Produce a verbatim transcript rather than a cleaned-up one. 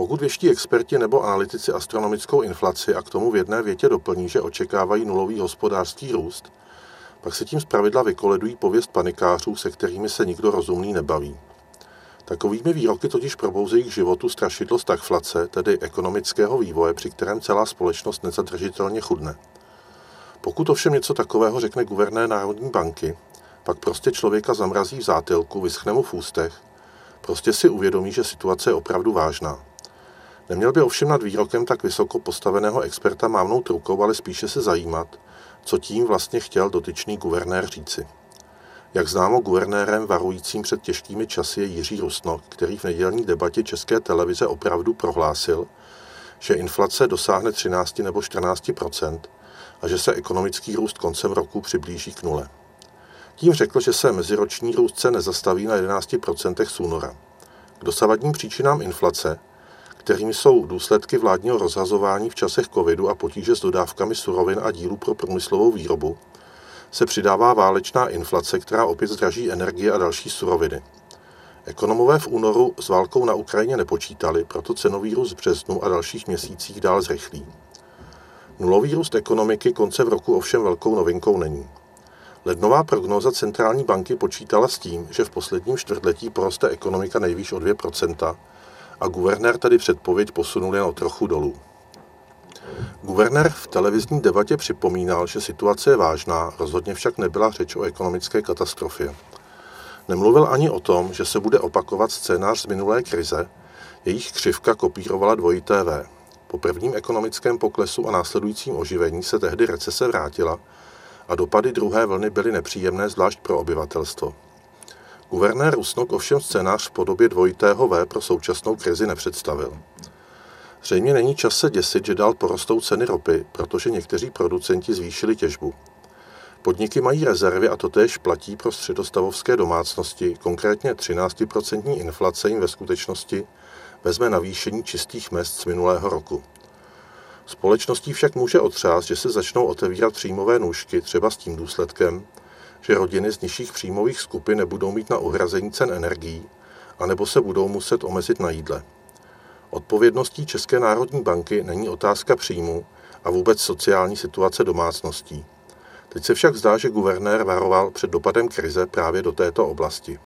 Pokud věští experti nebo analytici astronomickou inflaci a k tomu v jedné větě doplní, že očekávají nulový hospodářský růst, pak se tím zpravidla vykoledují pověst panikářů, se kterými se nikdo rozumný nebaví. Takovými výroky totiž probouzejí k životu strašidlo stagflace, tedy ekonomického vývoje, při kterém celá společnost nezadržitelně chudne. Pokud ovšem něco takového řekne guvernér Národní banky, pak prostě člověka zamrazí v zátylku, vyschne mu v ústech, prostě si uvědomí, že situace je opravdu vážná. Neměl by ovšem nad výrokem tak vysoko postaveného experta mávnout rukou, ale spíše se zajímat, co tím vlastně chtěl dotyčný guvernér říci. Jak známo, guvernérem varujícím před těžkými časy je Jiří Rusnok, který v nedělní debatě České televize opravdu prohlásil, že inflace dosáhne třináct nebo čtrnáct procent a že se ekonomický růst koncem roku přiblíží k nule. Tím řekl, že se meziroční růst se nezastaví na jedenáct procent z února. K dosavadním příčinám inflace, kterými jsou důsledky vládního rozhazování v časech covidu a potíže s dodávkami surovin a dílů pro průmyslovou výrobu, se přidává válečná inflace, která opět zdraží energie a další suroviny. Ekonomové v únoru s válkou na Ukrajině nepočítali, proto cenový růst v březnu a dalších měsících dál zrychlí. Nulový růst ekonomiky koncem roku ovšem velkou novinkou není. Lednová prognóza centrální banky počítala s tím, že v posledním čtvrtletí poroste ekonomika nejvýš o dvě procenta a guvernér tady předpověď posunul jen o trochu dolů. Guvernér v televizní debatě připomínal, že situace je vážná, rozhodně však nebyla řeč o ekonomické katastrofě. Nemluvil ani o tom, že se bude opakovat scénář z minulé krize, jejich křivka kopírovala dvojité V. Po prvním ekonomickém poklesu a následujícím oživení se tehdy recese vrátila a dopady druhé vlny byly nepříjemné, zvlášť pro obyvatelstvo. Guvernér Rusnok ovšem scénář v podobě dvojitého V pro současnou krizi nepředstavil. Zřejmě není čas se děsit, že dál porostou ceny ropy, protože někteří producenti zvýšili těžbu. Podniky mají rezervy a totéž platí pro středostavovské domácnosti, konkrétně třináct procent inflace jim ve skutečnosti vezme navýšení čistých mezd z minulého roku. Společností však může otřást, že se začnou otevírat příjmové nůžky, třeba s tím důsledkem, že rodiny z nižších příjmových skupin nebudou mít na uhrazení cen energií, anebo se budou muset omezit na jídle. Odpovědností České národní banky není otázka příjmu a vůbec sociální situace domácností. Teď se však zdá, že guvernér varoval před dopadem krize právě do této oblasti.